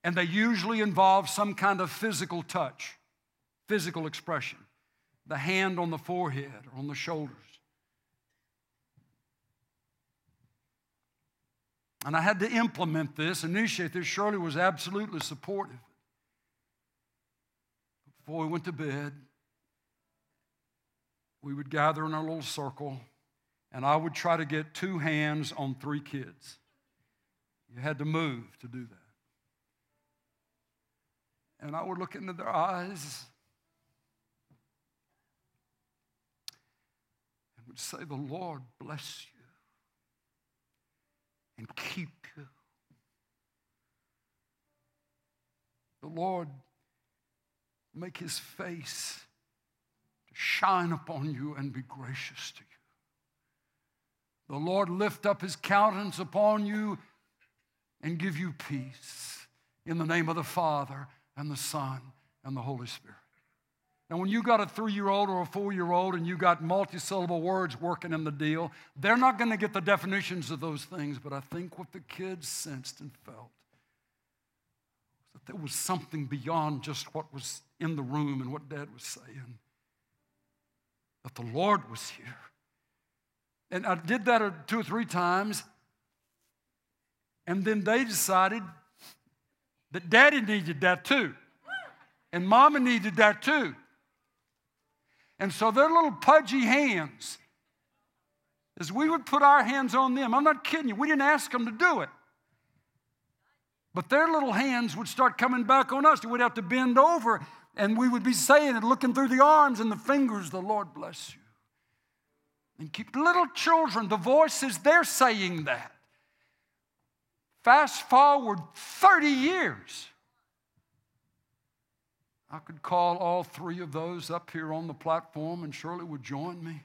and they usually involved some kind of physical touch, physical expression, the hand on the forehead or on the shoulders. And I had to implement this, initiate this. Shirley was absolutely supportive. Before we went to bed, we would gather in our little circle, and I would try to get two hands on three kids. You had to move to do that. And I would look into their eyes and would say, the Lord bless you and keep you. The Lord make his face shine upon you and be gracious to you. The Lord lift up his countenance upon you and give you peace. In the name of the Father and the Son and the Holy Spirit. Now, when you got a three-year-old or a four-year-old and you got multi-syllable words working in the deal, they're not going to get the definitions of those things, but I think what the kids sensed and felt was that there was something beyond just what was in the room and what Dad was saying, that the Lord was here. And I did that two or three times, and then they decided that Daddy needed that too, and Mama needed that too. And so their little pudgy hands, as we would put our hands on them, I'm not kidding you, we didn't ask them to do it. But their little hands would start coming back on us. We'd have to bend over, and we would be saying and looking through the arms and the fingers, the Lord bless you. And keep little children, the voices, they're saying that. Fast forward thirty years. I could call all three of those up here on the platform, and Shirley would join me.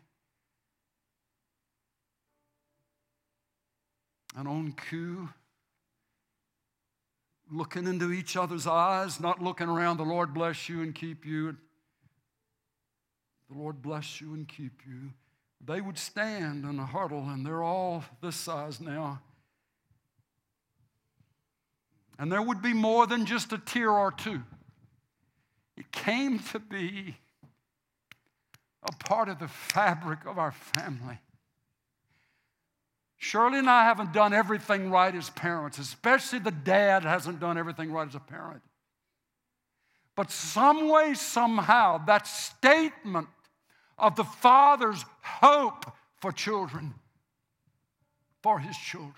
And on cue, looking into each other's eyes, not looking around, the Lord bless you and keep you. The Lord bless you and keep you. They would stand in a huddle, and they're all this size now. And there would be more than just a tear or two. It came to be a part of the fabric of our family. Shirley and I haven't done everything right as parents, especially the dad hasn't done everything right as a parent. But some way, somehow, that statement of the father's hope for children, for his children,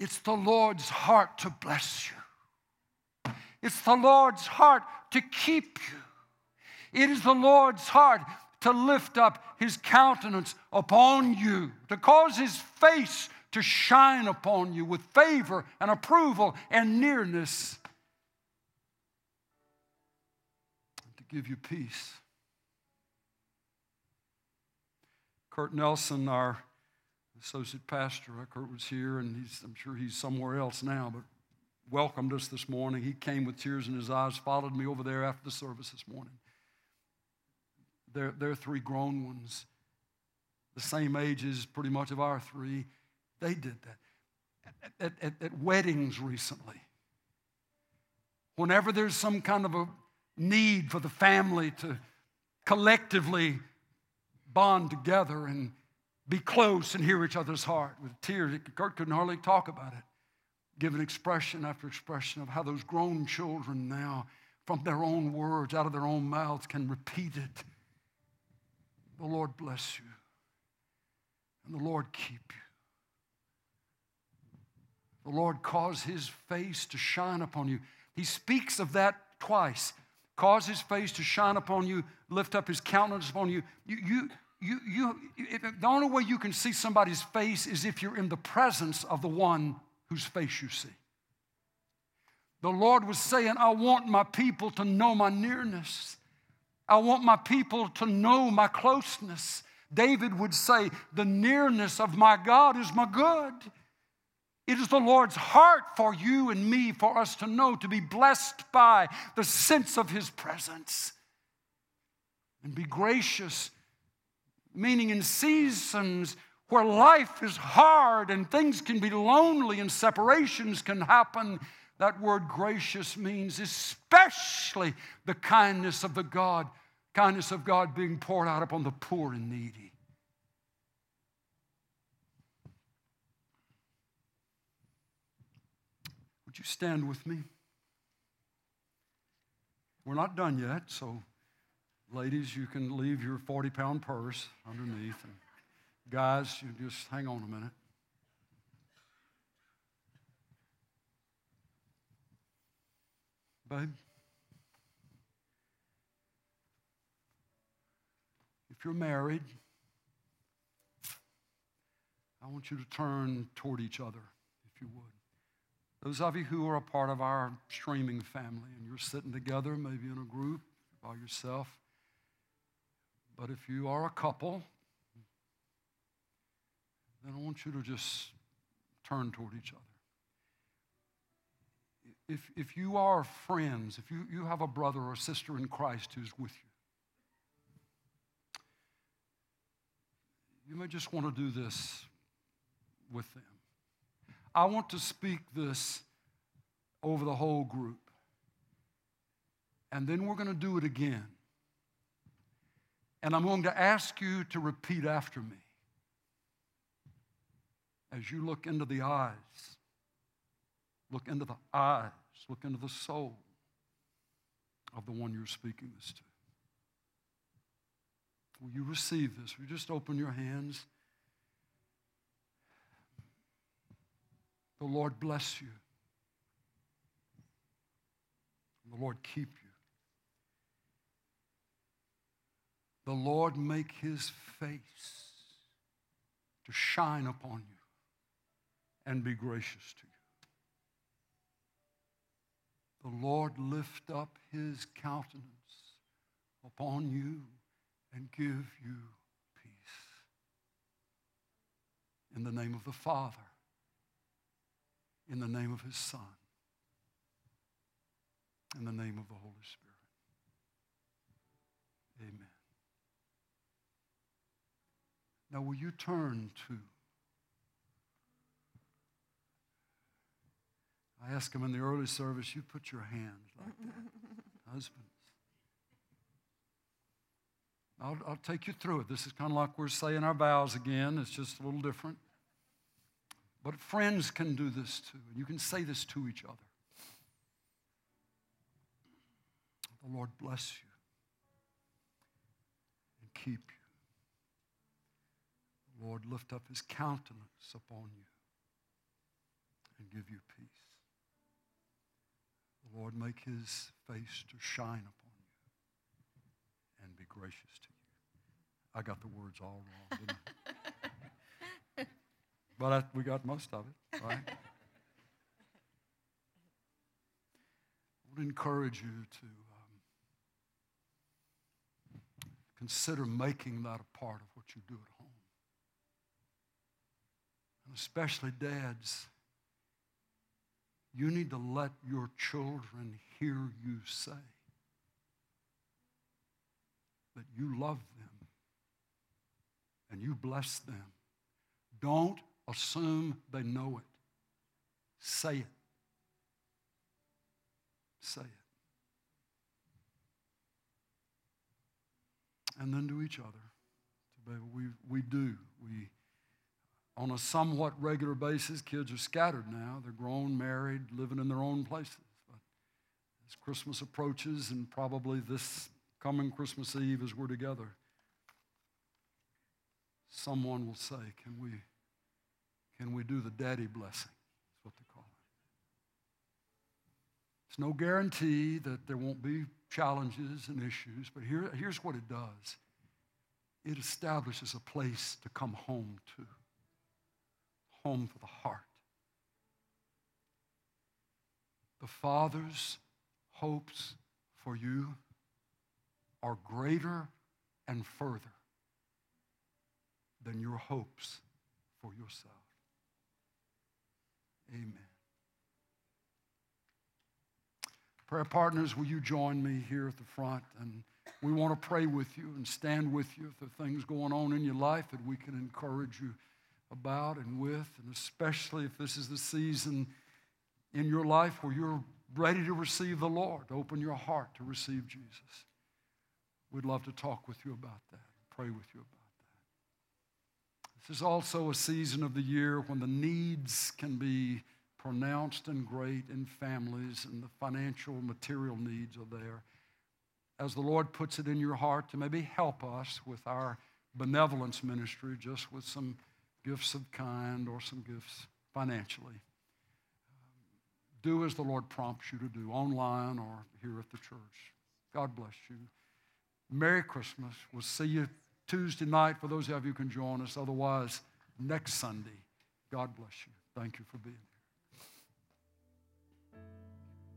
it's the Lord's heart to bless you. It's the Lord's heart to keep you. It is the Lord's heart to lift up his countenance upon you, to cause his face to shine upon you with favor and approval and nearness, and to give you peace. Kurt Nelson, our associate pastor, Kurt was here, and he's, I'm sure he's somewhere else now, but welcomed us this morning. He came with tears in his eyes, followed me over there after the service this morning. There, there are three grown ones, the same ages pretty much of our three. They did that. At, at, at, at weddings recently, whenever there's some kind of a need for the family to collectively bond together and be close and hear each other's heart with tears, Kurt couldn't hardly talk about it. Given expression after expression of how those grown children now, from their own words, out of their own mouths, can repeat it. The Lord bless you, and the Lord keep you. The Lord cause his face to shine upon you. He speaks of that twice. Cause his face to shine upon you, lift up his countenance upon you. You, you, you, you, it, the only way you can see somebody's face is if you're in the presence of the one whose face you see. The Lord was saying, I want my people to know my nearness. I want my people to know my closeness. David would say, the nearness of my God is my good. It is the Lord's heart for you and me, for us to know, to be blessed by the sense of his presence. And be gracious, meaning in seasons where life is hard and things can be lonely and separations can happen, that word gracious means especially the kindness of the God, kindness of God being poured out upon the poor and needy. Would you stand with me? We're not done yet, so ladies, you can leave your forty-pound purse underneath. And guys, you just hang on a minute. Babe, if you're married, I want you to turn toward each other, if you would. Those of you who are a part of our streaming family and you're sitting together, maybe in a group, by yourself, But if you are a couple, then I want you to just turn toward each other. If if you are friends, if you, you have a brother or sister in Christ who's with you, you may just want to do this with them. I want to speak this over the whole group. And then we're going to do it again. And I'm going to ask you to repeat after me as you look into the eyes. Look into the eyes, look into the soul of the one you're speaking this to. Will you receive this? Will you just open your hands? The Lord bless you. The Lord keep you. The Lord make his face to shine upon you and be gracious to you. The Lord lift up his countenance upon you and give you peace. In the name of the Father, in the name of his Son, in the name of the Holy Spirit. Amen. Now will you turn to, I asked them in the early service, you put your hand like that. Husbands. I'll, I'll take you through it. This is kind of like we're saying our vows again. It's just a little different. But friends can do this too. And you can say this to each other. The Lord bless you and keep you. The Lord lift up his countenance upon you and give you peace. The Lord make his face to shine upon you and be gracious to you. I got the words all wrong, didn't I? But I, we got most of it, right? I would encourage you to um, consider making that a part of what you do at home. And especially dads, you need to let your children hear you say that you love them and you bless them. Don't assume they know it. Say it. Say it. And then to each other. We, we do. We On a somewhat regular basis, kids are scattered now. They're grown, married, living in their own places. But as Christmas approaches, and probably this coming Christmas Eve as we're together, someone will say, can we, can we do the daddy blessing? That's what they call it. It's no guarantee that there won't be challenges and issues, but here, here's what it does. It establishes a place to come home to. Home for the heart. The Father's hopes for you are greater and further than your hopes for yourself. Amen. Prayer partners, will you join me here at the front? And we want to pray with you and stand with you if there are things going on in your life that we can encourage you about and with, and especially if this is the season in your life where you're ready to receive the Lord, open your heart to receive Jesus. We'd love to talk with you about that, pray with you about that. This is also a season of the year when the needs can be pronounced and great in families, and the financial, material needs are there. As the Lord puts it in your heart to maybe help us with our benevolence ministry, just with some gifts of kind or some gifts financially. Do as the Lord prompts you to do, online or here at the church. God bless you. Merry Christmas. We'll see you Tuesday night for those of you who can join us. Otherwise, next Sunday. God bless you. Thank you for being here.